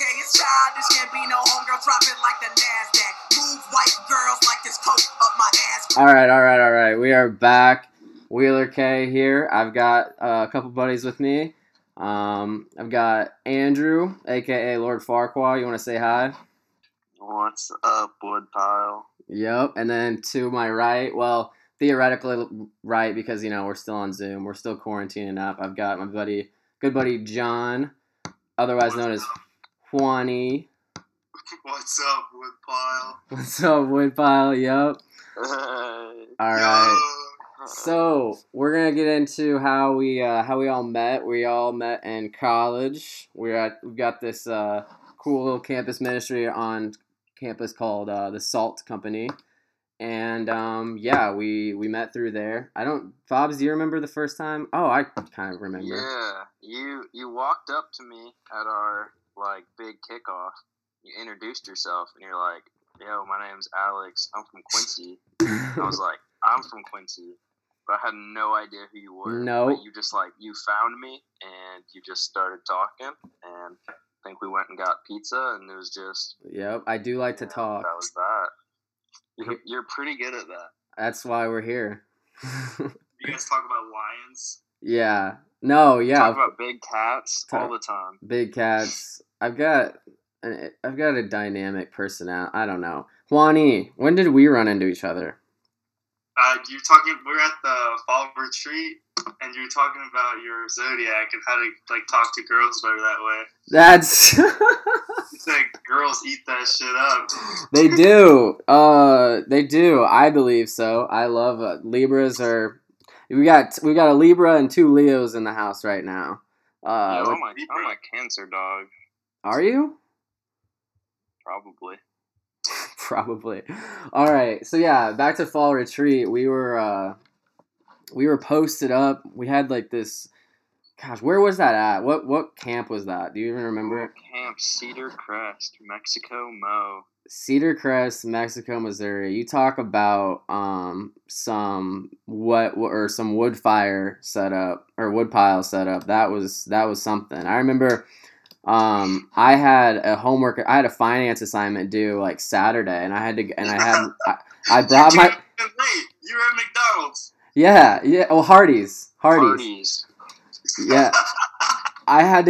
okay, it's Childish Gambino. Homegirl dropping like the NASDAQ. Move white girls like this coat up my ass. All right. We are back. Wheeler K here. I've got a couple buddies with me. I've got Andrew, a.k.a. Lord Farquaad. You want to say hi? What's up, Woodpile? Yep. And then to my right, well, theoretically right, because, you know, we're still on Zoom. We're still quarantining up. I've got my buddy, good buddy John, otherwise known as Hwaniie. What's up, Woodpile? Yep. All right. So we're gonna get into how we all met. We all met in college. We've got this cool little campus ministry on campus called the Salt Company, and we met through there. Fobs, do you remember the first time? Oh, I kind of remember. Yeah, you walked up to me at our big kickoff. You introduced yourself, and you're like, "Yo, my name's Alex. I'm from Quincy." And I was like, "I'm from Quincy." But I had no idea who you were. No. But you just, you found me, and you just started talking, and I think we went and got pizza, and it was just... Yep, I do like to talk. That was that. You're pretty good at that. That's why we're here. You guys talk about lions? Yeah. No, yeah. Talk about big cats all the time. Big cats. I've got a dynamic personality. I don't know. Hwaniie, when did we run into each other? We were at the fall retreat, and you were talking about your zodiac and how to, talk to girls better that way. It's like, girls eat that shit up. They do. I believe so. I love Libras are... We got a Libra and two Leos in the house right now. I'm a Cancer dog. Are you? Probably. Probably. All right. So yeah, back to fall retreat. We were posted up. We had this. Gosh, where was that at? What camp was that? Do you even remember? Camp Cedar Crest, Mexico, Cedar Crest, Mexico, Missouri. You talk about some wood fire set up or wood pile set up. That was something. I remember. I had a finance assignment due Saturday, and I brought my. You were at McDonald's. Yeah. Oh, Hardee's. Yeah. I had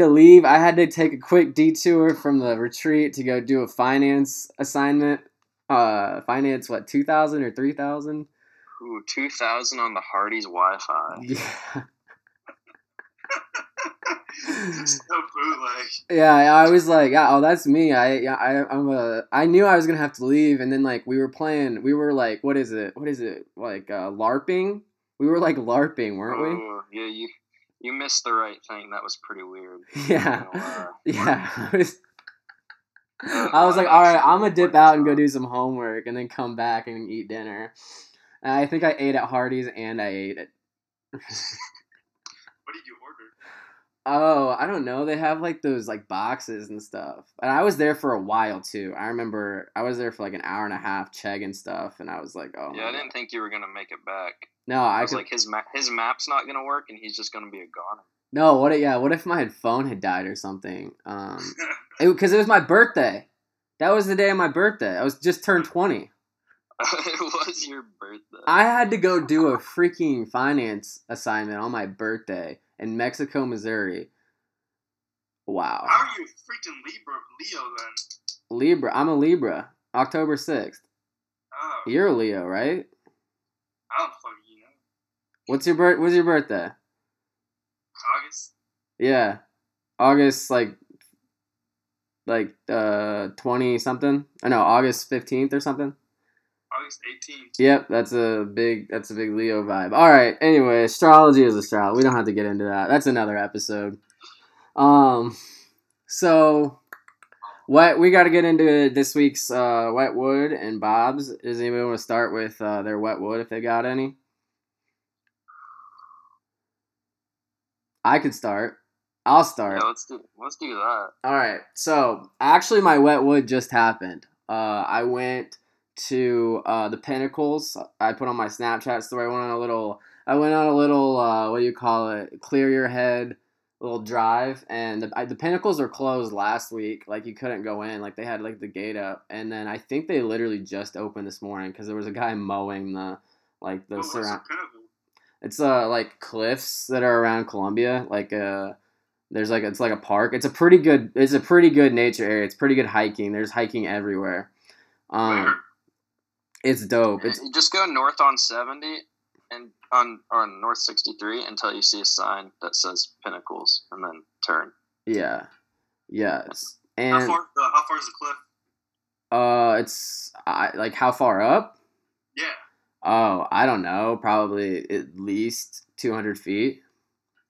to leave. I had to take a quick detour from the retreat to go do a finance assignment. Finance what, 2,000 or 3,000? Ooh, 2,000 on the Hardee's Wi-Fi. Yeah. So bootleg. Yeah, I was oh, that's me. I knew I was gonna have to leave, and then we were playing. We were what is it? LARPing. We were LARPing, weren't we? Yeah, you missed the right thing. That was pretty weird. Yeah, I was all right, I'm gonna dip out and go do some homework, and then come back and eat dinner. And I think I ate at Hardee's, and I ate it. What did you order? Oh, I don't know. They have those boxes and stuff. And I was there for a while too. I remember I was there for an hour and a half chugging stuff, and I was like, oh. Yeah, I didn't think you were gonna make it back. No, I was his map's not gonna work, and he's just gonna be a goner. No, what if my phone had died or something? Because it was my birthday. That was the day of my birthday. I was just turned 20. It was your birthday. I had to go do a freaking finance assignment on my birthday in Mexico, Missouri. Wow. How are you a freaking Leo then? Libra. I'm a Libra. October 6th. Oh. You're a Leo, right? I don't fucking know. What's your birthday? August. Yeah. August 20 something. I know, August 15th or something. August 18th. Yep, that's a big Leo vibe. All right. Anyway, astrology is astrology. We don't have to get into that. That's another episode. So what we got to get into this week's wet wood and Bob's. Does anybody want to start with their wet wood if they got any? I could start. I'll start. Yeah, let's do that. All right. So actually, my wet wood just happened. I went to the Pinnacles. I put on my Snapchat story. I went on a little clear your head little drive, and the Pinnacles were closed last week. Like, you couldn't go in. Like, they had, like, the gate up. And then I think they literally just opened this morning because there was a guy mowing the, like, the surround. It's, like, cliffs that are around Columbia. Like, there's, like, it's like a park. It's a pretty good nature area. It's pretty good hiking. There's hiking everywhere. It's dope. It's, you just go north on 70 and on North 63 until you see a sign that says Pinnacles, and then turn. Yeah. Yes. And how far is the cliff? It's how far up? Yeah. Oh, I don't know. Probably at least 200 feet.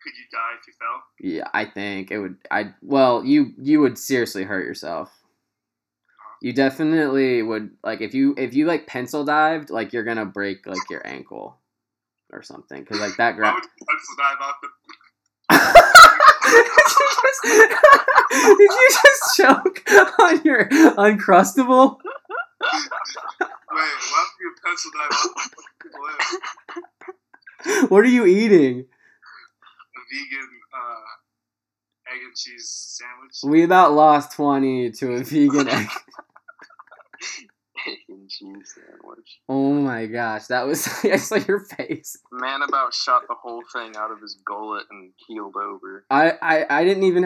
Could you die if you fell? Yeah, I think it would. You would seriously hurt yourself. You definitely would, like, if you like pencil dived, like, you're gonna break, like, your ankle or something, because, like, that grab. I would pencil dive off the. Did you just choke on your Uncrustable? Wait, why would you pencil dive off the cliff? What are you eating? A vegan egg and cheese sandwich. We about lost 20 to a vegan egg and cheese sandwich. Oh my gosh, that was I saw your face. Man about shot the whole thing out of his gullet and healed over. I didn't even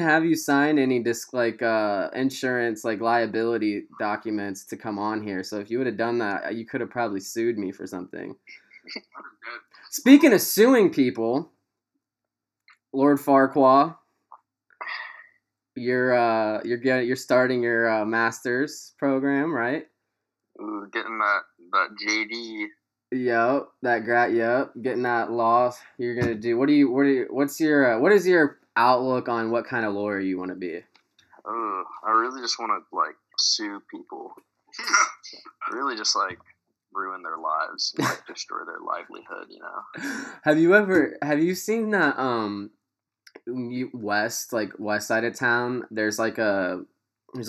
have you sign any insurance, like, liability documents to come on here. So if you would have done that, you could have probably sued me for something. Speaking of suing people, Lord Farquaad, you're starting your master's program, right? Ooh, getting that JD. Yep, that grad. Yep, getting that law. You're gonna do. What is your outlook on what kind of lawyer you want to be? Oh, I really just want to, like, sue people. I really just, like, ruin their lives, and, like, destroy their livelihood. You know. Have you seen that? West side of town, there's a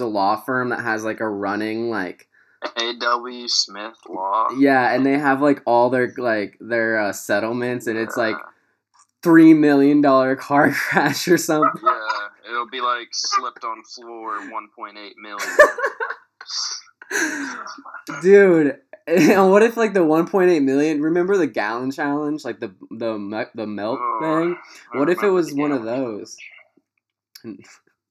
law firm that has, like, a running, like, A.W. Smith Law. Yeah, and they have, like, all their settlements, and it's like $3 million car crash or something. Yeah, it'll be like slipped on floor 1.8 million. Dude. What if, like, the 1.8 million? Remember the gallon challenge, like the milk thing? What if it was one of those? And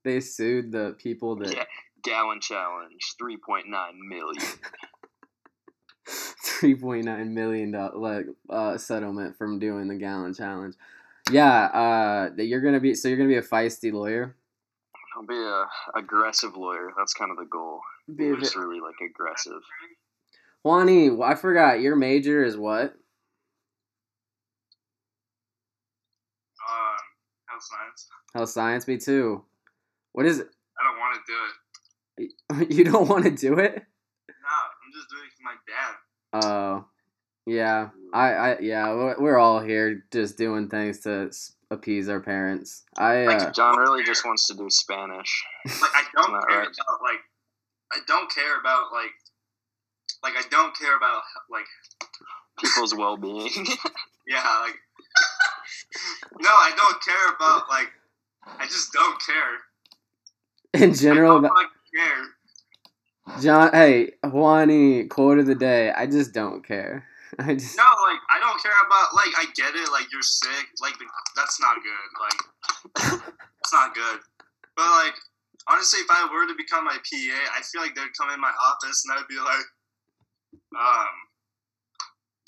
they sued the people that gallon challenge 3.9 million. $3.9 million settlement from doing the gallon challenge. Yeah, you're gonna be a feisty lawyer. I'll be a aggressive lawyer. That's kind of the goal. Be just really, like, aggressive. Hwaniie, I forgot, your major is what? Health science. Health science, me too. What is it? I don't want to do it. You don't want to do it? No, I'm just doing it for my dad. Oh, yeah. We're all here just doing things to appease our parents. John really just wants to do Spanish. Like, I don't care about people's well-being. Yeah, like, no, I don't care about, like, I just don't care. In general, I don't care. John, hey, Hwaniie, quote of the day, I just don't care. No, like, I don't care about, like, I get it, like, you're sick, like, that's not good, like, that's not good. But, like, honestly, if I were to become my PA, I feel like they'd come in my office and I'd be like,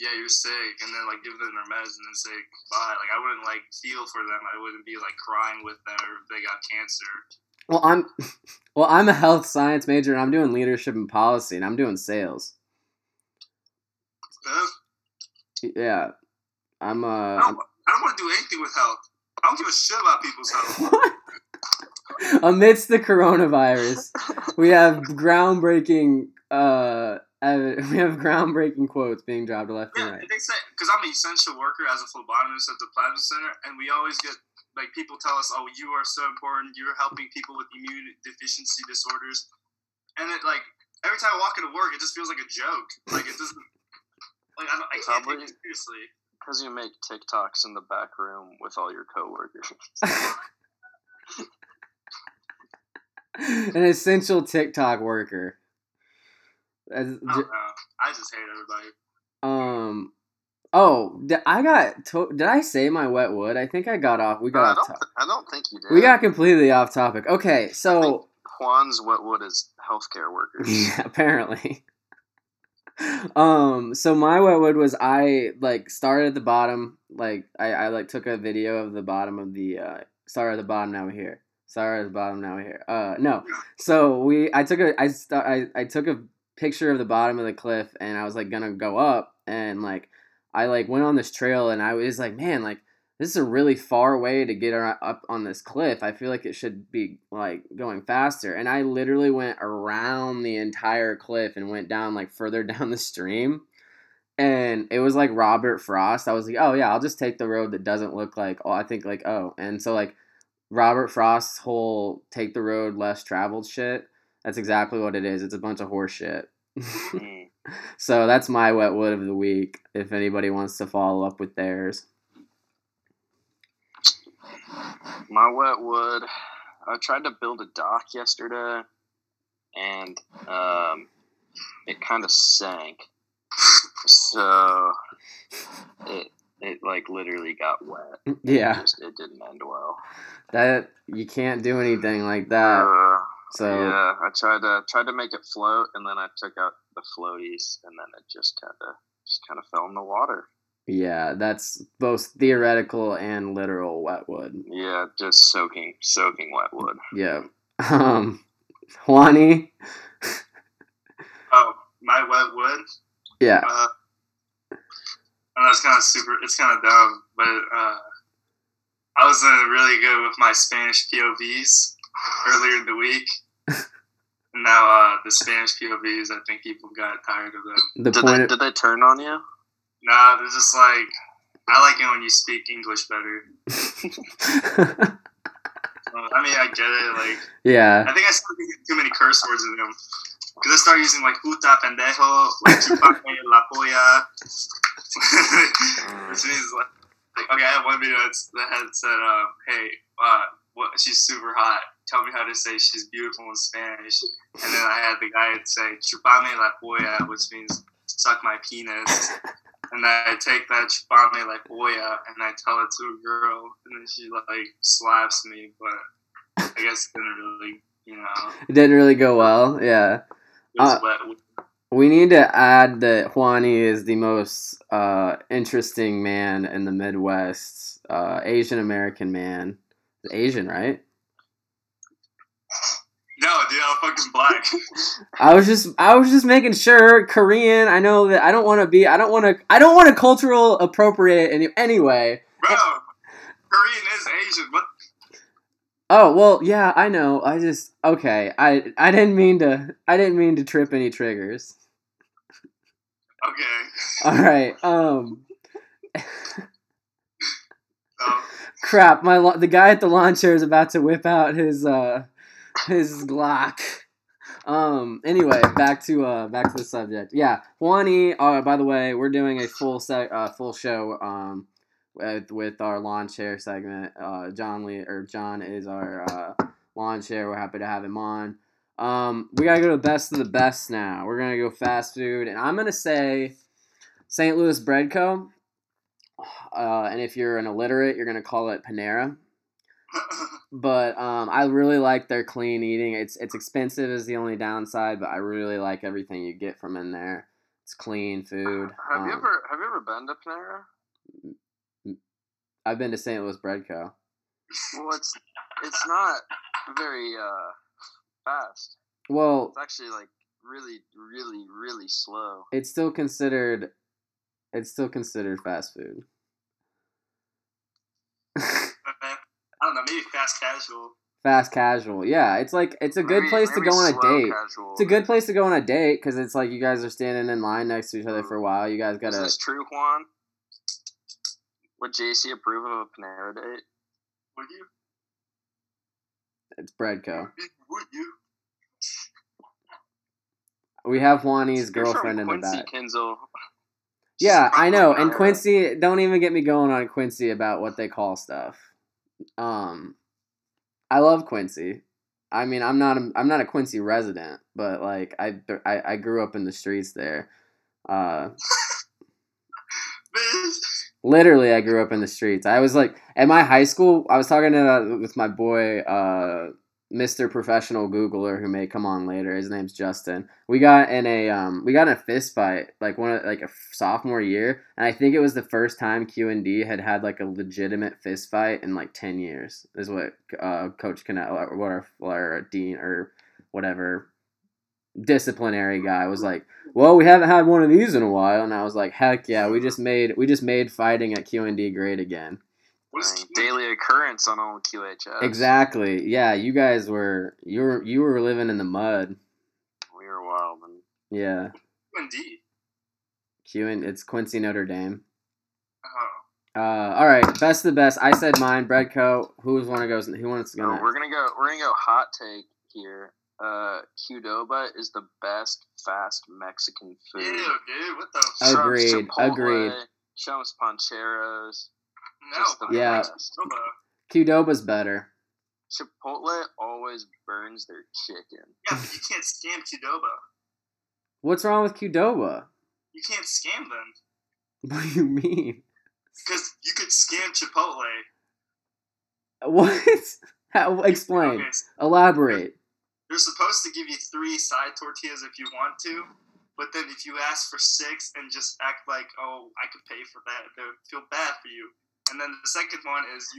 yeah, you're sick, and then, like, give them their meds and then say bye. Like, I wouldn't, like, feel for them. I wouldn't be, like, crying with them if they got cancer. Well, I'm a health science major, and I'm doing leadership and policy, and I'm doing sales. Yeah, I'm. I don't want to do anything with health. I don't give a shit about people's health. Amidst the coronavirus, we have groundbreaking. We have groundbreaking quotes being dropped left and right. They say, because I'm an essential worker as a phlebotomist at the Platinum Center, and we always get, like, people tell us, "Oh, you are so important. You're helping people with immune deficiency disorders." And it, like, every time I walk into work, it just feels like a joke. Like, it doesn't. Like, I can't take it seriously. Because you make TikToks in the back room with all your coworkers. An essential TikTok worker. I just hate everybody. Oh, did I say my wet wood? I think I got off. We got off topic. I don't think you did. We got completely off topic. Okay, so I think Juan's wet wood is healthcare workers. Yeah, apparently. So my wet wood was I like started at the bottom. Like I like took a video of the bottom of the started at the bottom. Now we're here. Started at the bottom. Now we're here. No. So I took a picture of the bottom of the cliff, and I was like gonna go up, and like I like went on this trail, and I was like, man, like this is a really far way to get up on this cliff. I feel like it should be like going faster. And I literally went around the entire cliff and went down like further down the stream. And it was like Robert Frost. I was like, oh yeah, I'll just take the road that doesn't look like, oh, I think like, oh. And so like Robert Frost's whole take the road less traveled shit. That's exactly what it is. It's a bunch of horse shit. So that's my wet wood of the week. If anybody wants to follow up with theirs. My wet wood, I tried to build a dock yesterday, and it kind of sank. So it like literally got wet. Yeah, it didn't end well. That you can't do anything like that. So yeah, I tried to make it float, and then I took out the floaties, and then it just kind of fell in the water. Yeah, that's both theoretical and literal wet wood. Yeah, just soaking wet wood. Yeah. Hwaniie. Oh, my wet wood? Yeah. I know it's kind of dumb, but I was doing really good with my Spanish POVs earlier in the week. Now the Spanish POVs, I think people got tired of them. Did they turn on you? Nah, they're just like, I like it when you speak English better. I mean, I get it, like... Yeah. I think I started using too many curse words in them. Because I started using, like, puta, pendejo, like, chupame, la polla. Which means, like... Okay, I had one video that had said, hey, she's super hot. Tell me how to say she's beautiful in Spanish. And then I had the guy say, chupame la polla, which means... suck my penis, and I take that chupame like boya, and I tell it to a girl, and then she like slaps me, but I guess it didn't really, you know. It didn't really go well, yeah. We need to add that Hwaniie is the most interesting man in the Midwest, Asian American man. Asian, right? No, dude, I'm fucking black. I was just making sure. Korean. I know that I don't want to cultural appropriate anyway. Bro, Korean is Asian. What? Oh well, yeah, I know. I didn't mean to trip any triggers. Okay. All right. Crap! The guy at the lawn chair is about to whip out his Glock. Anyway, back to the subject. Yeah, Hwaniie. By the way, we're doing a full show. With our lawn chair segment. John is our lawn chair. We're happy to have him on. We gotta go to the best of the best now. We're gonna go fast food, and I'm gonna say St. Louis Bread Co. And if you're an illiterate, you're gonna call it Panera. But I really like their clean eating. It's expensive is the only downside, but I really like everything you get from in there. It's clean food. Have you ever been to Panera? I've been to St. Louis Bread Co. Well, it's not very fast. Well, it's actually like really, really, really slow. It's still considered fast food. I don't know, maybe fast casual. Fast casual, yeah. It's like it's a good place to go on a date because it's like you guys are standing in line next to each other for a while. You guys gotta. Is this true, Juan? Would JC approve of a Panera date? Would you? It's Breadco. Would you? We have Juani's girlfriend in the back. Quincy Kinzel. Yeah, I know. And Quincy, don't even get me going on Quincy about what they call stuff. I love Quincy. I mean, I'm not a Quincy resident, but like I grew up in the streets there. Literally, I grew up in the streets. I was like at my high school. I was talking with my boy, Mr. Professional Googler, who may come on later. His name's Justin. We got in a fist fight like a sophomore year, and I think it was the first time Q&D had like a legitimate fist fight in like 10 years. Is what Coach Cannell, or Dean, or whatever disciplinary guy was like, well, we haven't had one of these in a while, and I was like, heck yeah, we just made fighting at Q&D great again. Daily occurrence on all QHS. Exactly. Yeah, you guys were living in the mud. We were wild. Man. Yeah. Indeed. It's Quincy Notre Dame. Oh. All right. Best of the best. I said mine. Bread Co. Who wants to go? Next? We're gonna go hot take here. Qdoba is the best fast Mexican food. Ew, dude. What the? Agreed. Chumps Pancheros. No, yeah, Qdoba's better. Chipotle always burns their chicken. Yeah, but you can't scam Qdoba. What's wrong with Qdoba? You can't scam them. What do you mean? Because you could scam Chipotle. What? How? Explain. Okay. Elaborate. You're supposed to give you 3 side tortillas if you want to. But then if you ask for 6 and just act like, oh, I could pay for that, they would feel bad for you. And then the second one is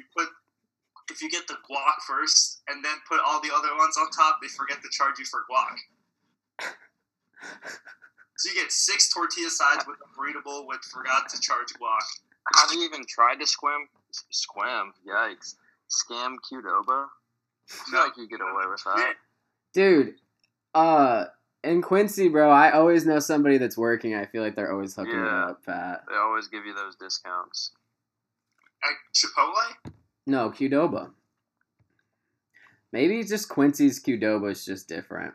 if you get the guac first and then put all the other ones on top, they forget to charge you for guac. So you get 6 tortilla sides with a burrito which forgot to charge guac. Have you even tried to squam? Yikes. Scam Qdoba? I feel like you get away with that. Dude, in Quincy, bro, I always know somebody that's working. I feel like they're always hooking it up, Pat. They always give you those discounts. At Chipotle? No, Qdoba. Maybe just Quincy's Qdoba is just different.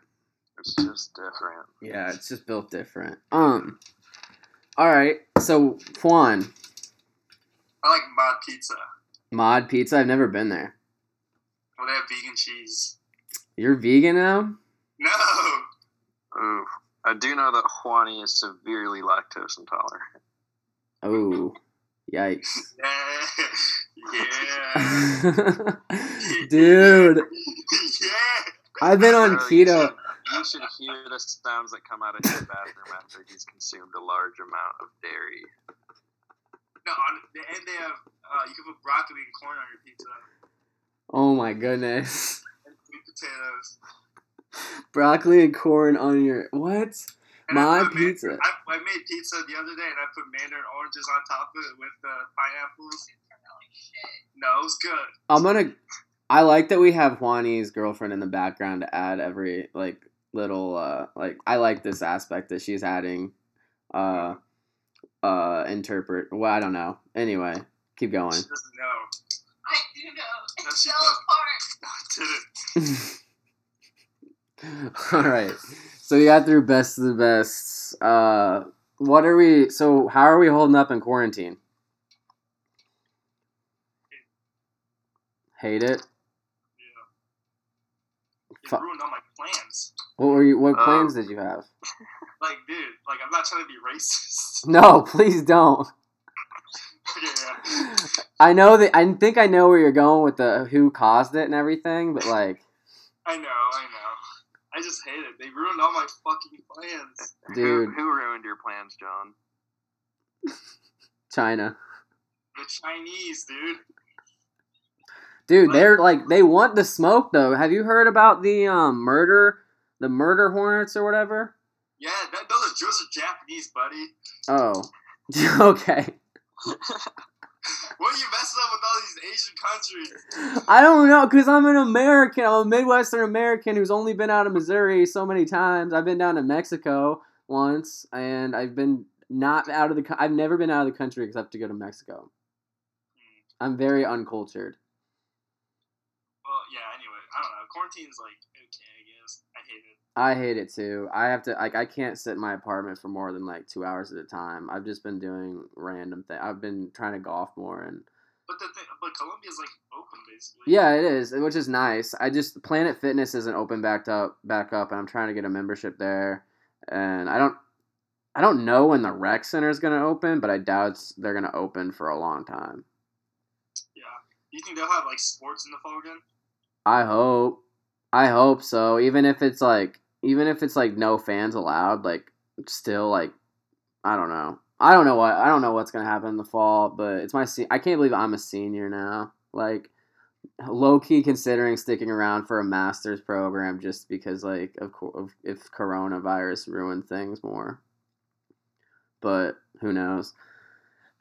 It's just different. Yeah, it's just built different. All right, so Juan. I like Mod Pizza. Mod Pizza? I've never been there. Well, they have vegan cheese. You're vegan now? No. Ooh, I do know that Hwaniie is severely lactose intolerant. Oh, yikes! Yeah, dude. Yeah. I've been on keto. You should hear the sounds that come out of his bathroom after he's consumed a large amount of dairy. No, and they have you can put broccoli and corn on your pizza. Oh my goodness. And sweet potatoes. Broccoli and corn on your what? My pizza. I made pizza the other day and I put mandarin oranges on top of it with the pineapples. No, it was good. I like that we have Hwaniie's girlfriend in the background to add every like little like I like this aspect that she's adding. Interpret. Well, I don't know. Anyway, keep going. She doesn't know. I do know. It's so apart. No, I didn't. All right, so we got through best of the best. How are we holding up in quarantine? Hate it? Yeah. It ruined all my plans. What plans did you have? Like, dude, like I'm not trying to be racist. No, please don't. Yeah. I think I know where you're going with the who caused it and everything, but like. I know. I just hate it. They ruined all my fucking plans. Dude. Who ruined your plans, John? China. The Chinese, dude. Dude, they're like, they want the smoke, though. Have you heard about the murder hornets or whatever? Yeah, those are Japanese, buddy. Oh. Okay. What are you messing up with all these Asian countries? I don't know, because I'm an American. I'm a Midwestern American who's only been out of Missouri so many times. I've been down to Mexico once, and I've never been out of the country except to go to Mexico. I'm very uncultured. Well, yeah, anyway, I don't know. quarantine's like okay, I guess. I hate it. I hate it too. I have to like I can't sit in my apartment for more than like 2 hours at a time. I've just been doing random things. I've been trying to golf more and. But the thing, but Columbia's like open basically. Yeah, it is, which is nice. I just Planet Fitness isn't open back up, and I'm trying to get a membership there, and I don't know when the rec center is going to open, but I doubt they're going to open for a long time. Yeah. Do you think they'll have, like, sports in the fall again? I hope so. Even if it's, like, no fans allowed, like, still, like, I don't know. I don't know what's going to happen in the fall, but it's my I can't believe I'm a senior now. Like, low-key considering sticking around for a master's program just because, like, of course, if coronavirus ruined things more. But who knows?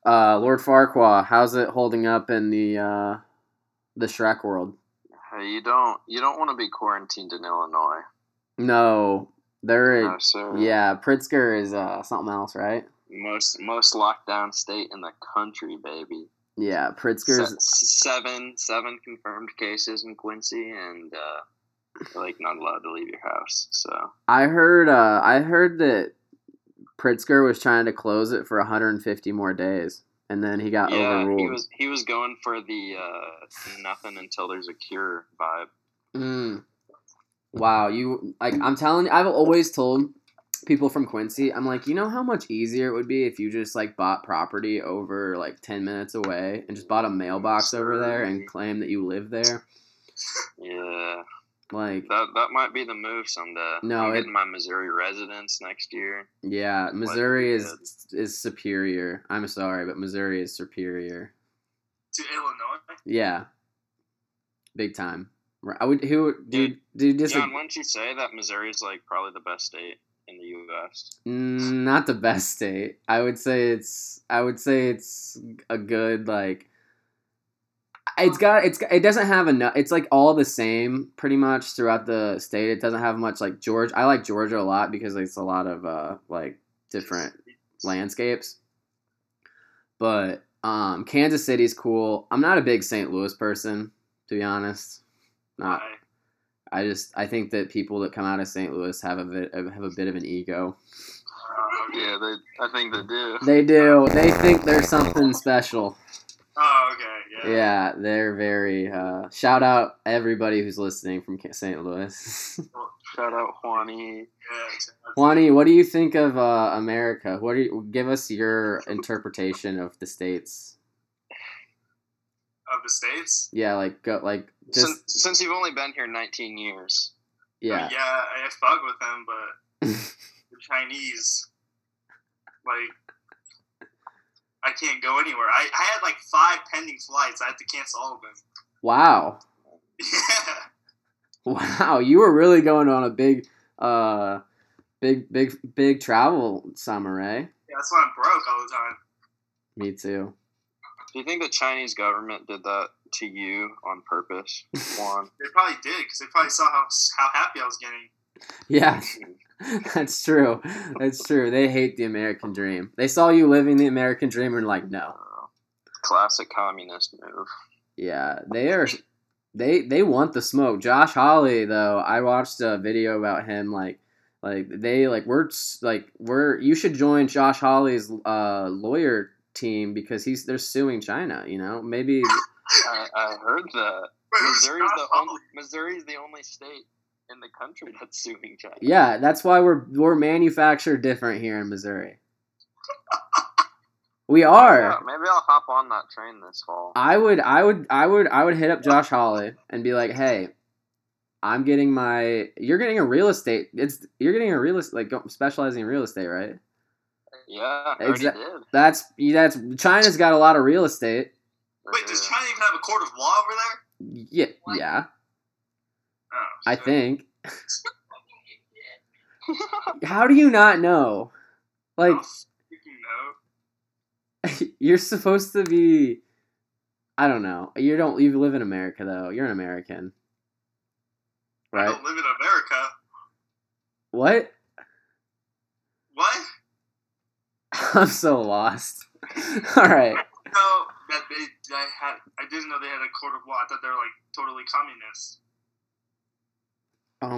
Lord Farquaad, how's it holding up in the Shrek world? Hey, you don't want to be quarantined in Illinois. No, there. No, yeah, Pritzker is something else, right? Most locked down state in the country, baby. Yeah, Pritzker's seven confirmed cases in Quincy, and you're like not allowed to leave your house. So I heard that. Pritzker was trying to close it for 150 more days, and then he got overruled. He was going for the nothing until there's a cure vibe. Mm. Wow, I'm telling you, I've always told people from Quincy, I'm like, you know how much easier it would be if you just like bought property over like 10 minutes away and just bought a mailbox over there and claimed that you live there. Yeah. Like that might be the move someday. No, I'm getting my Missouri residence next year. Yeah, Missouri is superior. I'm sorry, but Missouri is superior to Illinois. Yeah, big time. I would. Who do you disagree? John, wouldn't you say that Missouri is like probably the best state in the U.S.? Not the best state. I would say it's a good like. It doesn't have enough. It's like all the same pretty much throughout the state. It doesn't have much like Georgia. I like Georgia a lot because it's a lot of like different landscapes. But Kansas City's cool. I'm not a big St. Louis person, to be honest. Not. I think that people that come out of St. Louis have a bit of an ego. Yeah, I think they do. They do. They think they're something special. Oh, okay, yeah. Yeah, they're very... shout out everybody who's listening from St. Louis. Shout out Hwaniie. Yeah, exactly. Hwaniie, what do you think of America? Give us your interpretation of the states. Of the states? Yeah, like... Since you've only been here 19 years. Yeah. Yeah, I fuck with them, but... the Chinese. Like... I can't go anywhere. I had like 5 pending flights. I had to cancel all of them. Wow. Yeah. Wow, you were really going on a big travel summer, eh? Yeah, that's why I'm broke all the time. Me too. Do you think the Chinese government did that to you on purpose, Juan? They probably did, because they probably saw how happy I was getting. Yeah, that's true. That's true. They hate the American dream. They saw you living the American dream and like, no. Classic communist move. Yeah, they are. They want the smoke. Josh Hawley, though, I watched a video about him. You should join Josh Hawley's lawyer team because they're suing China. You know, maybe. I heard that. Missouri's the only state in the country that's suing China. Yeah, that's why we're manufactured different here in Missouri. We are. Yeah, maybe I'll hop on that train this fall. I would hit up Josh Hawley and be like, "Hey, specializing in real estate, right?" Yeah, I already did. That's China's got a lot of real estate. Wait, does China even have a court of law over there? Yeah, what? Yeah. Oh, I think. How do you not know? Like, you're supposed to be. I don't know. You live in America though. You're an American, right? I don't live in America. What? What? I'm so lost. All right. No, I didn't know they had a court of law. I thought they were like totally communist.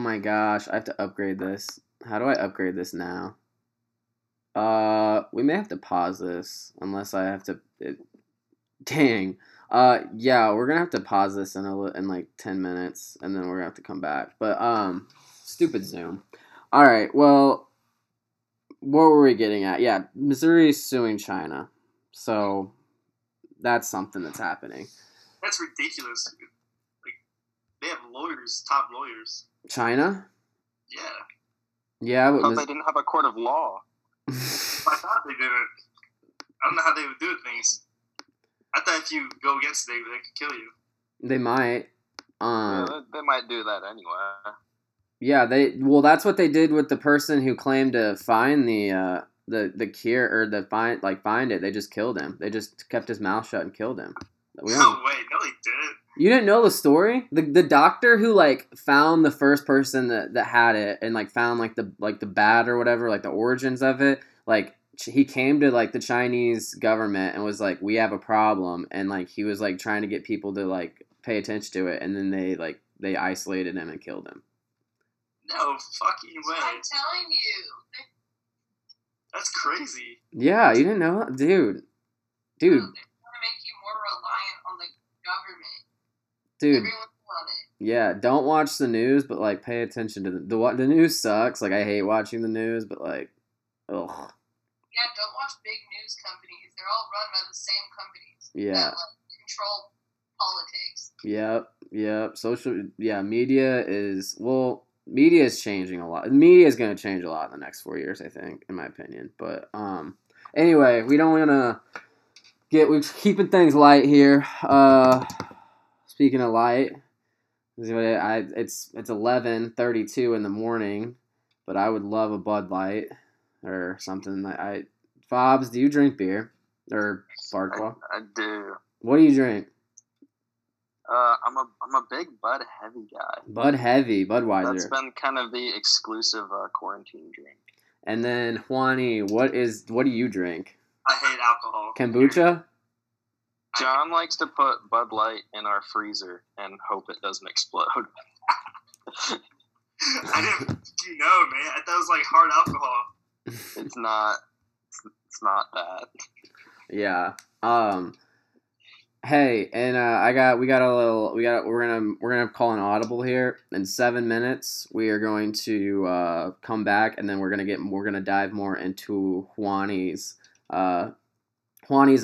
my gosh, I have to upgrade this. How do I upgrade this now? We may have to pause this, unless I have to, dang. Yeah, we're gonna have to pause this in like 10 minutes, and then we're gonna have to come back. But, stupid Zoom. Alright, well, what were we getting at? Yeah, Missouri's suing China. So, that's something that's happening. That's ridiculous, dude. Like, they have lawyers, top lawyers. China? Yeah. Yeah, but they didn't have a court of law. I thought they didn't. I don't know how they would do things. I thought if you go against it, they could kill you. They might. Yeah, they might do that anyway. Yeah, they. Well, that's what they did with the person who claimed to find the cure or find it. They just killed him. They just kept his mouth shut and killed him. No way! No, they didn't. You didn't know the story? The doctor who found the first person that had it and found the bat or whatever, the origins of it, he came to the Chinese government and was we have a problem, and he was trying to get people to pay attention to it, and then they isolated him and killed him. No fucking way! I'm telling you, that's crazy. Yeah, you didn't know, dude. No, they want to make you more reliant on the government. Dude, yeah, don't watch the news, but pay attention to the news sucks. I hate watching the news, but ugh. Yeah, don't watch big news companies. They're all run by the same companies. Yeah. That, control politics. Yep. Media is media is changing a lot. Media is going to change a lot in the next 4 years, I think, in my opinion. But anyway, we don't want to we're keeping things light here. Speaking of light, it's 11:32 in the morning, but I would love a Bud Light or something. Fobs, do you drink beer or Farquaad? I do. What do you drink? I'm a big Bud Heavy guy. Bud Heavy, Budweiser. That's been kind of the exclusive quarantine drink. And then Hwaniie, what do you drink? I hate alcohol. Kombucha. John likes to put Bud Light in our freezer and hope it doesn't explode. I didn't know, man. I thought it was hard alcohol. It's not. It's not that. Yeah. Hey, and we're gonna call an audible here in 7 minutes. We are going to come back, and then we're gonna dive more into Hwaniie's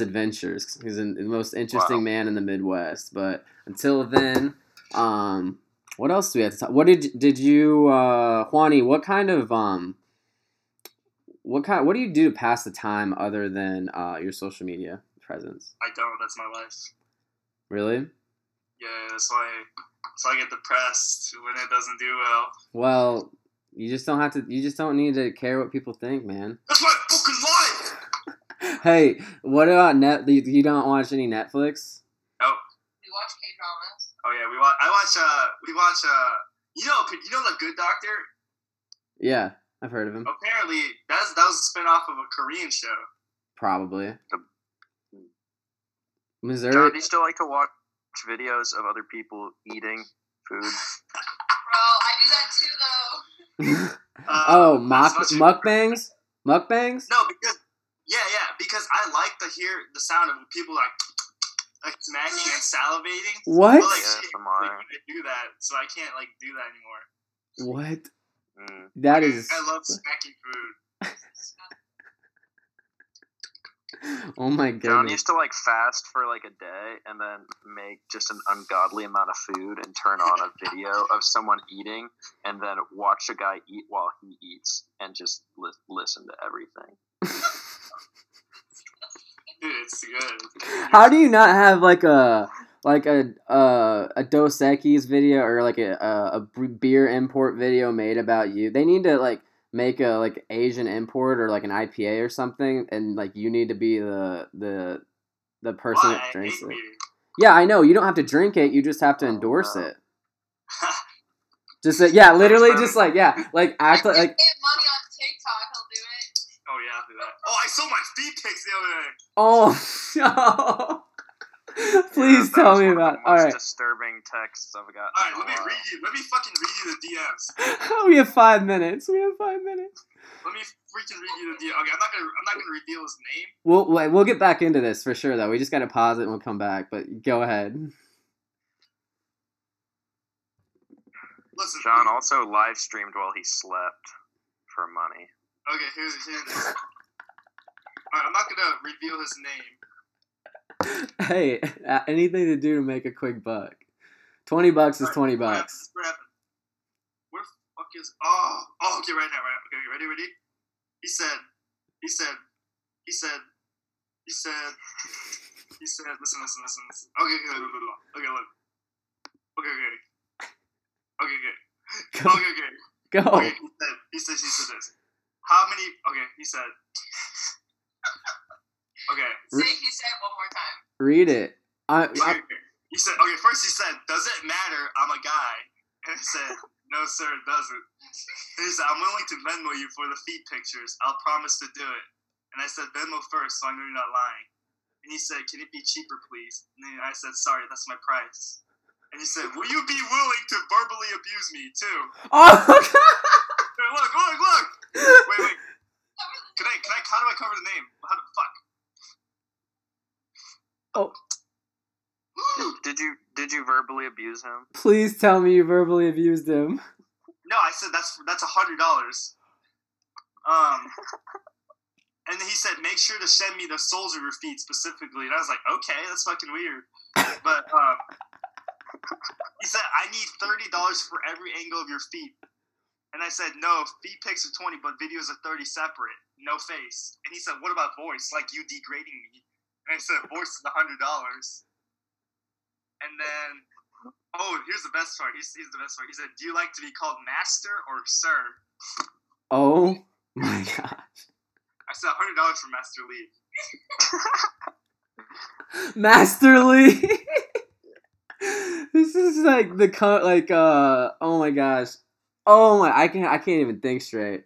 adventures. He's the most interesting man in the Midwest. But until then, what else do we have to talk? What did you, Hwaniie? What do you do to pass the time other than your social media presence? I don't. That's my life. Really? Yeah, that's why I get depressed when it doesn't do well. Well, you just don't have to. You just don't need to care what people think, man. That's my fucking life. Hey, what about you don't watch any Netflix? No. We watch K-dramas. Oh yeah, you know The Good Doctor? Yeah, I've heard of him. Apparently, that was a spinoff of a Korean show. Probably. Missouri. John, do you still like to watch videos of other people eating food? Bro, I do that too, though. Mukbangs? Mukbangs? No, because... Yeah, because I like to hear the sound of people like smacking and salivating. What? But, I do that, so I can't do that anymore. What? Mm. That is. I love smacking food. Oh my god! John used to fast for a day and then make just an ungodly amount of food and turn on a video of someone eating and then watch a guy eat while he eats and just listen to everything. Dude, it's good. How do you not have a Dos Equis video or a beer import video made about you? They need to make a Asian import or an IPA or something, and you need to be the person that drinks it. Yeah, I know. You don't have to drink it. You just have to endorse it. Just literally, just act like. Get money on TikTok. He'll do it. Oh yeah, I'll do that. Oh, I sold my feet pics the other day. Oh no! Please tell me about it. All right. Disturbing texts I've got. All right, let me fucking read you the DMs. We have 5 minutes. Let me freaking read you the DMs. Okay, I'm not gonna reveal his name. We'll get back into this for sure though. We just gotta pause it and we'll come back. But go ahead. Listen, John also live streamed while he slept for money. Okay, here's all right, I'm not gonna reveal his name. Hey, anything to do to make a quick buck. $20 is $20. Where the fuck is? Oh, okay, right now. Okay, you ready? He said. Listen. Okay. Go. Okay, he said this. How many? Okay, he said. Okay. Say he said one more time. Read it. He said, okay, first he said, does it matter? I'm a guy. And I said, no, sir, it doesn't. And he said, I'm willing to Venmo you for the feet pictures. I'll promise to do it. And I said, Venmo first, so I know you're not lying. And he said, can it be cheaper, please? And then I said, sorry, that's my price. And he said, will you be willing to verbally abuse me, too? Oh, hey, look. Wait. Can I, how do I cover the name? How the fuck? Oh. Did you verbally abuse him? Please tell me you verbally abused him. No, I said that's $100. And then he said, make sure to send me the soles of your feet specifically. And I was like, okay, that's fucking weird. But he said, I need $30 for every angle of your feet. And I said, no, feet pics are 20, but videos are 30 separate, no face. And he said, what about voice? Like you degrading me. And I said, voice is $100. And then, here's the best part. He's the best part. He said, do you like to be called master or sir? Oh, my gosh. I said $100 for Master Lee. Master Lee? This is like oh, my gosh. Oh, my, I can't even think straight.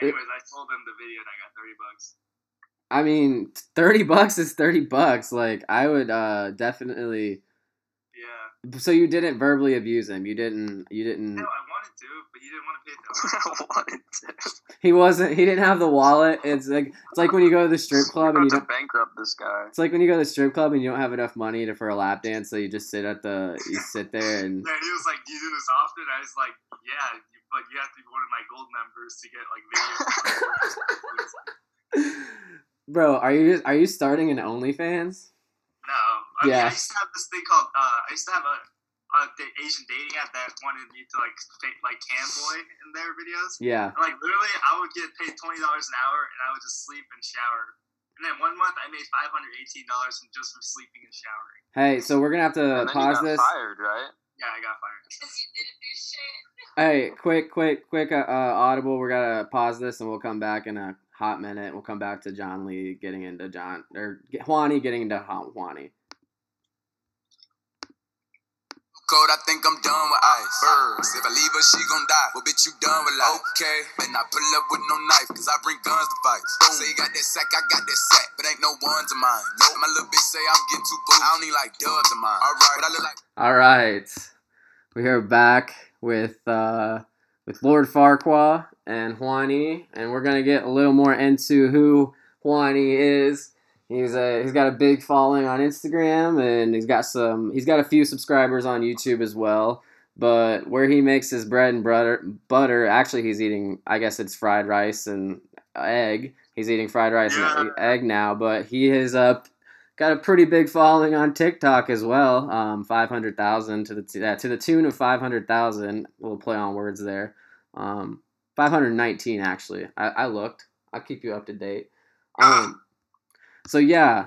Anyways, I sold him the video and I got $30. I mean, $30 is $30. Like, I would definitely. Yeah. So you didn't verbally abuse him. You didn't. No, I wanted to, but you didn't want to pay the. I wanted to. He didn't have the wallet. It's like when you go to the strip club and you don't bankrupt this guy. It's like when you go to the strip club and you don't have enough money for a lap dance, so you just sit there and. Yeah, he was like, "Do you do this often?" I was like, "Yeah, but you have to be one of my gold members to get like videos." Bro, are you starting an OnlyFans? No. I mean, I used to have this thing called I used to have an Asian dating app that wanted me to like camboy in their videos. Yeah. And, like literally, I would get paid $20 an hour, and I would just sleep and shower. And then 1 month, I made $518 just from sleeping and showering. Hey, so we're gonna have to pause this. You got fired, right? Yeah, I got fired. Because you didn't do shit. Hey, quick! Audible, we're gonna pause this, and we'll come back in a hot minute. We'll come back to John Lee Hwaniie getting into Hwaniie. Cold, I think I'm done with ice. Birds, if I leave her, she gon' die. Well, bitch, you done with life. Okay, and I pull up with no knife, cause I bring guns to fight. Say you got that sack, I got that sack, but ain't no ones of mine. Nope, my little bitch say I'm getting too boo. I don't need like dubs of mine. Alright, but I look like. Alright, we are back with Lord Farquaad and Hwaniie, and we're gonna get a little more into who Hwaniie is. He's got a big following on Instagram, and he's got a few subscribers on YouTube as well. But where he makes his bread and butter, actually he's eating, I guess it's fried rice and egg. He's eating fried rice and egg now, but he has got a pretty big following on TikTok as well. 500,000 to the tune of 500,000. A little play on words there. 519 actually. I looked. I'll keep you up to date. So yeah,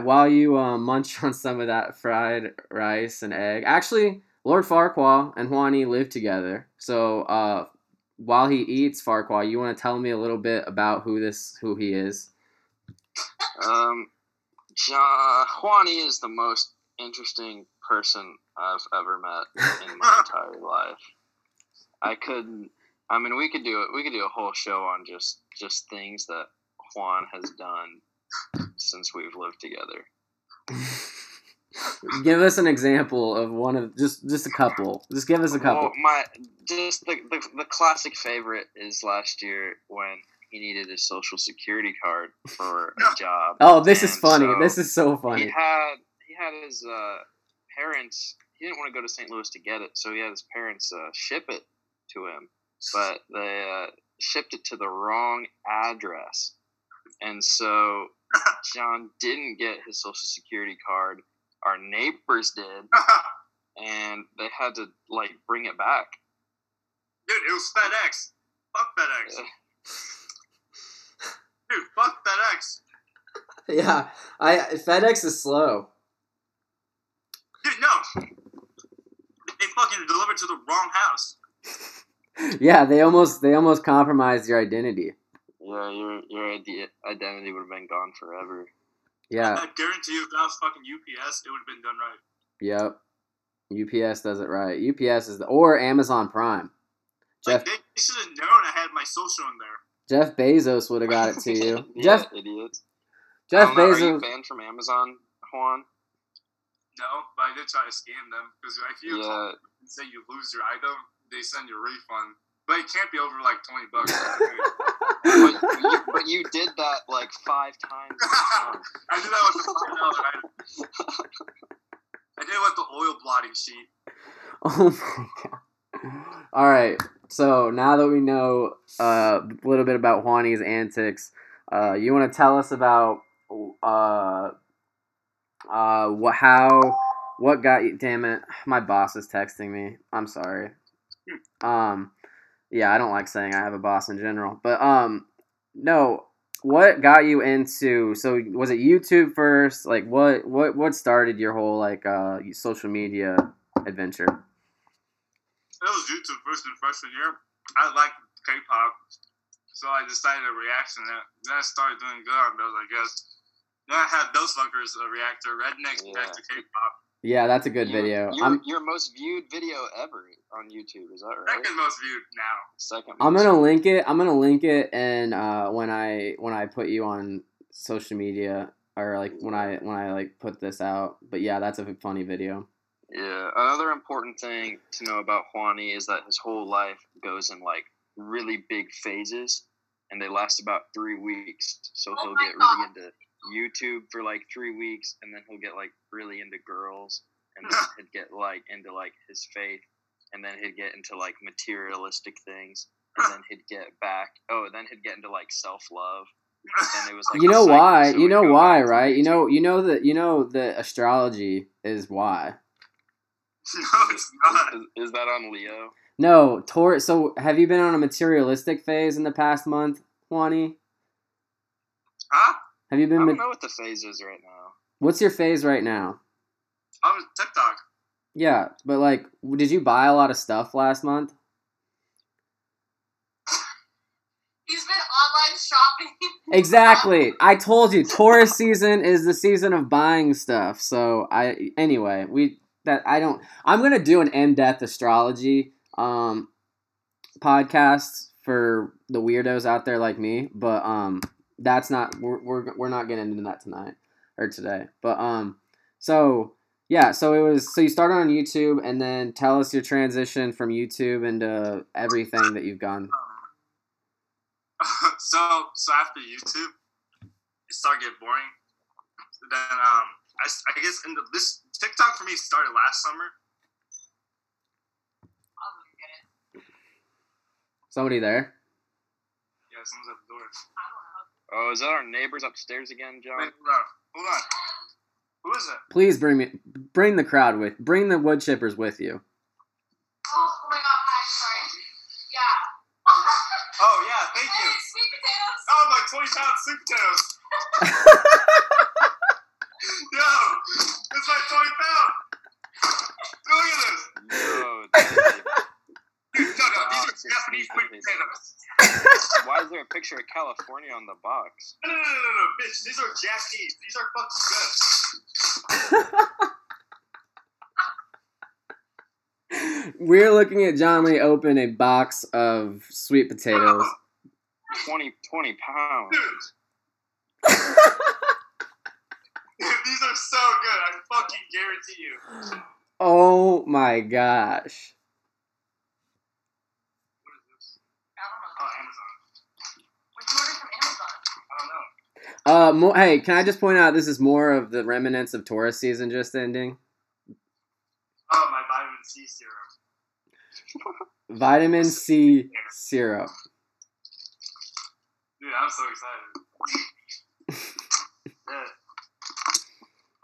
while you munch on some of that fried rice and egg, actually Lord Farquaad and Hwaniie live together. So while he eats, Farquaad, you want to tell me a little bit about who he is? Hwaniie is the most interesting person I've ever met in my entire life. We could do a whole show on just things that Hwan has done since we've lived together. Give us an example of one of just a couple. Just give us a couple. Well, the classic favorite is last year when he needed his social security card for a job. Oh, this is funny. So this is so funny. He had his parents. He didn't want to go to St. Louis to get it, so he had his parents ship it to him. But they shipped it to the wrong address, and so John didn't get his social security card. Our neighbors did, and they had to bring it back. Dude, it was FedEx. Fuck FedEx. Yeah. Dude, fuck FedEx. Yeah, FedEx is slow. Dude, no. They fucking delivered to the wrong house. Yeah, they almost compromised your identity. Yeah, your identity would have been gone forever. Yeah. I guarantee you, if that was fucking UPS, it would have been done right. Yep. UPS does it right. UPS is or Amazon Prime. They should have known I had my social in there. Jeff Bezos would have got it to you. Yeah, Jeff, idiots. Jeff Bezos. Are you banned from Amazon, Juan? No, but I did try to scam them. Because if you call them and say you lose your item, they send you a refund. But it can't be over $20. But you did that 5 times. I did that with the $5. I did it with the oil blotting sheet. Oh my god! All right. So now that we know a little bit about Hwaniie's antics, you want to tell us about what got you? Damn it! My boss is texting me. I'm sorry. Yeah, I don't like saying I have a boss in general, but no. What got you into? So was it YouTube first? What started your whole social media adventure? It was YouTube first in freshman year. I liked K-pop, so I decided to react to that. Then I started doing good on those, I guess. Then I had those fuckers react to Rednecks back to K-pop. Yeah, that's a good video. Your most viewed video ever on YouTube, is that right? Second most viewed now. I'm gonna link it, and when I put you on social media, or when I put this out. But yeah, that's a funny video. Yeah. Another important thing to know about Hwaniie is that his whole life goes in really big phases, and they last about 3 weeks. So he'll get really into YouTube for 3 weeks, and then he'll get really into girls, and then he'd get into his faith, and then he'd get into materialistic things, and then he'd get back. Oh, and then he'd get into self-love. And it was you know why? So you know why, right? You know that astrology is why. No, it's not. Is that on Leo? No, Taurus. So have you been on a materialistic phase in the past month, Hwaniie? Huh? Have you been? I don't know what the phase is right now. What's your phase right now? I'm TikTok. Yeah, but did you buy a lot of stuff last month? He's been online shopping. Exactly. I told you, Taurus season is the season of buying stuff. So I'm gonna do an in-depth astrology podcast for the weirdos out there like me, but that's not we're not getting into that tonight or today. But so you started on YouTube, and then tell us your transition from YouTube into everything that you've done. So after YouTube, it started getting boring. So then I guess this TikTok for me started last summer. I'll look at it. Somebody there? Yeah, someone's at the door. Oh, is that our neighbors upstairs again, John? Wait, hold on. Who is it? Please bring the crowd with. Bring the wood chippers with you. Oh my God! I'm sorry. Yeah. Oh yeah, thank you. Hey, sweet potatoes. Oh, my 20-pound sweet potatoes. Yo, it's my 20-pound. Look at this. No, these are Japanese sweet potatoes. Why is there a picture of California on the box? No, bitch. These are Japanese. These are fucking good. We're looking at John Lee open a box of sweet potatoes. 20 pounds. These are so good. I fucking guarantee you. Oh my gosh. What is this? I don't know. Oh, Amazon. What did you order from Amazon? I don't know. Hey, can I just point out this is more of the remnants of tourist season just ending? Oh, my vitamin C serum. Vitamin C syrup. Dude, I'm so excited. Yeah.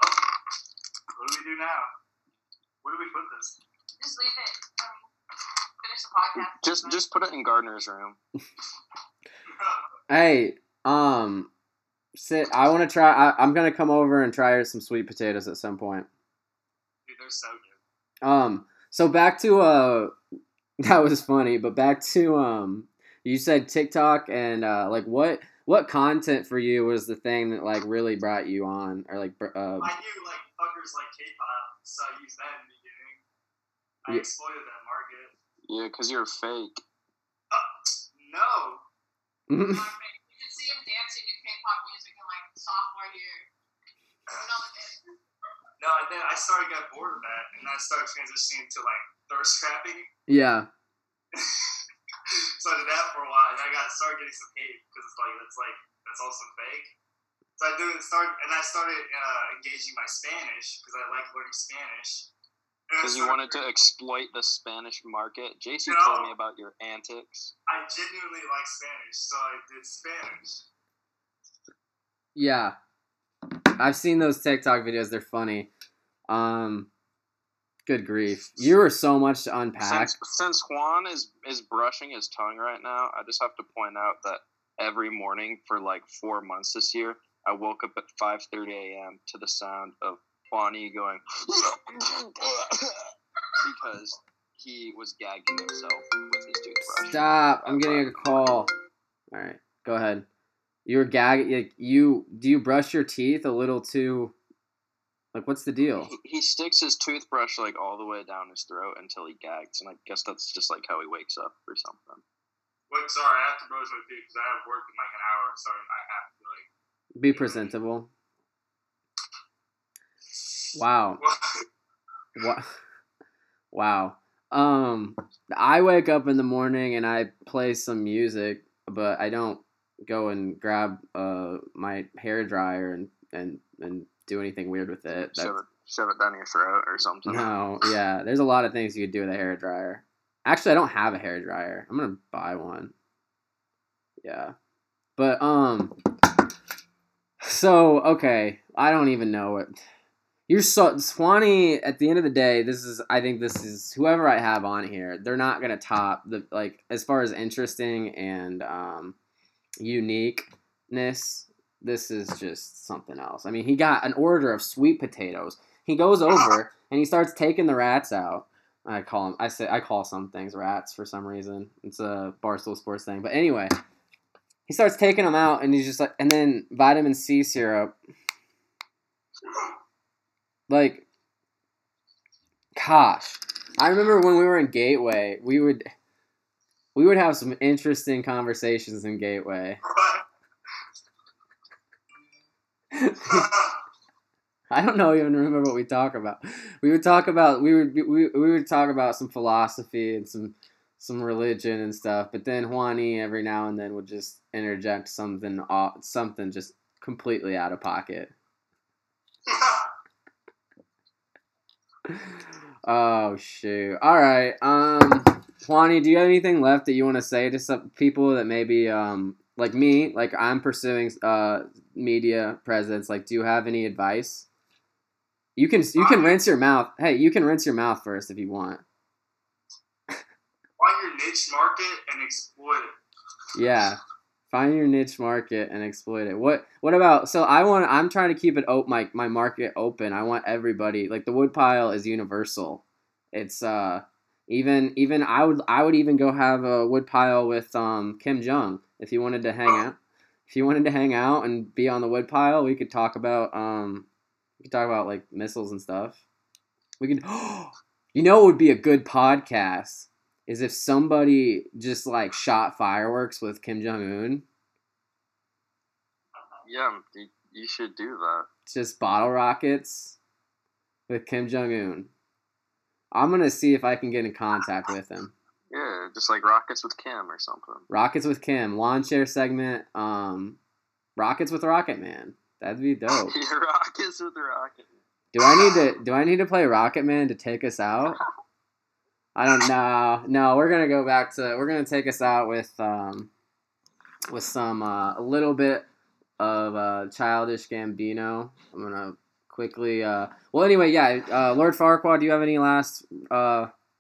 Oh, what do we do now? Where do we put this? Just leave it. Finish the podcast. Just put it in Gardner's room. Hey, I want to try. I'm going to come over and try some sweet potatoes at some point. Dude, they're so good. So back to, that was funny, but back to, you said TikTok and, like, what content for you was the thing that, like, really brought you on? Or, like, I knew, like, fuckers like K-pop, so I used that in the beginning. I exploited that market. Yeah, because you're fake. No. You can see him dancing in K-pop music in, like, sophomore year. No, and then I started got bored of that, and I started transitioning to, like, thirst trapping. Yeah. So I did that for a while, and I started getting some hate, because it's like, that's also fake. So I did I started engaging my Spanish, because I like learning Spanish. Because you wanted to exploit the Spanish market? Jason told me about your antics. I genuinely like Spanish, so I did Spanish. Yeah. I've seen those TikTok videos. They're funny. Good grief. You were so much to unpack. Since Juan is brushing his tongue right now, I just have to point out that every morning for like 4 months this year, I woke up at 5:30 a.m. to the sound of Hwaniie going because he was gagging himself with his toothbrush. Stop! I'm getting a call. All right, go ahead. You were gagging. Like, do you brush your teeth a little too? Like, what's the deal? He sticks his toothbrush like all the way down his throat until he gags, and I guess that's just like how he wakes up or something. Wait, sorry, I have to brush my teeth because I have work in like an hour, so I have to like be presentable. Wow. What? Wow. I wake up in the morning and I play some music, but I don't go and grab my hairdryer and do anything weird with it. Shove it down your throat or something. No, yeah. There's a lot of things you could do with a hairdryer. Actually, I don't have a hairdryer. I'm going to buy one. Yeah. But, so, okay. I don't even know what... You're so Hwaniie. At the end of the day, I think this is whoever I have on here. They're not gonna top the as far as interesting and uniqueness. This is just something else. I mean, he got an order of sweet potatoes. He goes over and he starts taking the rats out. I call some things rats for some reason. It's a Barstool Sports thing, but anyway, he starts taking them out and he's just like, and then vitamin C syrup. Like, gosh, I remember when we were in Gateway, we would have some interesting conversations in Gateway. I don't know even remember what we talk about. We would talk about some philosophy and some religion and stuff, but then Hwaniie every now and then would just interject something just completely out of pocket. Oh shoot! All right, Hwaniie, do you have anything left that you want to say to some people that maybe like me, like I'm pursuing media presence? Like, do you have any advice? You can rinse your mouth. Hey, you can rinse your mouth first if you want. Find your niche market and exploit it. Yeah, find your niche market and exploit it. What about, so I'm trying to keep it open, my market open. I want everybody, like the Woodpile is universal. It's even I would even go have a Woodpile with Kim Jong Un if he wanted to hang out. If he wanted to hang out and be on the Woodpile, we could talk about like missiles and stuff. We could you know, it would be a good podcast. Is if somebody just like shot fireworks with Kim Jong Un? Yeah, You should do that. Just bottle rockets with Kim Jong Un. I'm going to see if I can get in contact with him. Yeah, just like Rockets with Kim or something. Rockets with Kim. Lawn chair segment. Rockets with Rocket Man. That'd be dope. Rockets with Rocket Man. Do I need to play Rocket Man to take us out? I don't know. No, we're gonna go back to take us out with some a little bit of Childish Gambino. I'm gonna quickly. Well, anyway, yeah. Lord Farquaad, do you have any last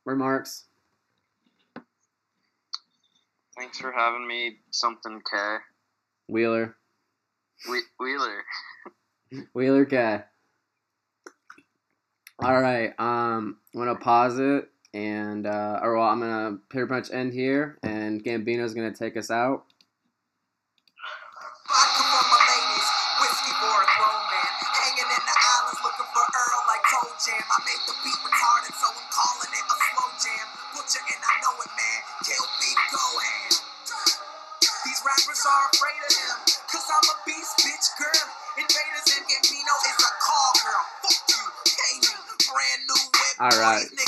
remarks? Thanks for having me. Something K. Wheeler. Wheeler. Wheeler K. All right, I'm going to pause it, and I'm going to pretty much end here, and Gambino's going to take us out. Vodka for my ladies, whiskey for a grown man, hanging in the islands looking for Earl like Toe Jam. I made the beat retarded, so I'm calling it a slow jam. Butcher and I know it, man, kill beef, go ham. These rappers are afraid of him, because I'm a beast, bitch, girl. Invaders and Gambino is a call girl. Fuck you, pay me. All right.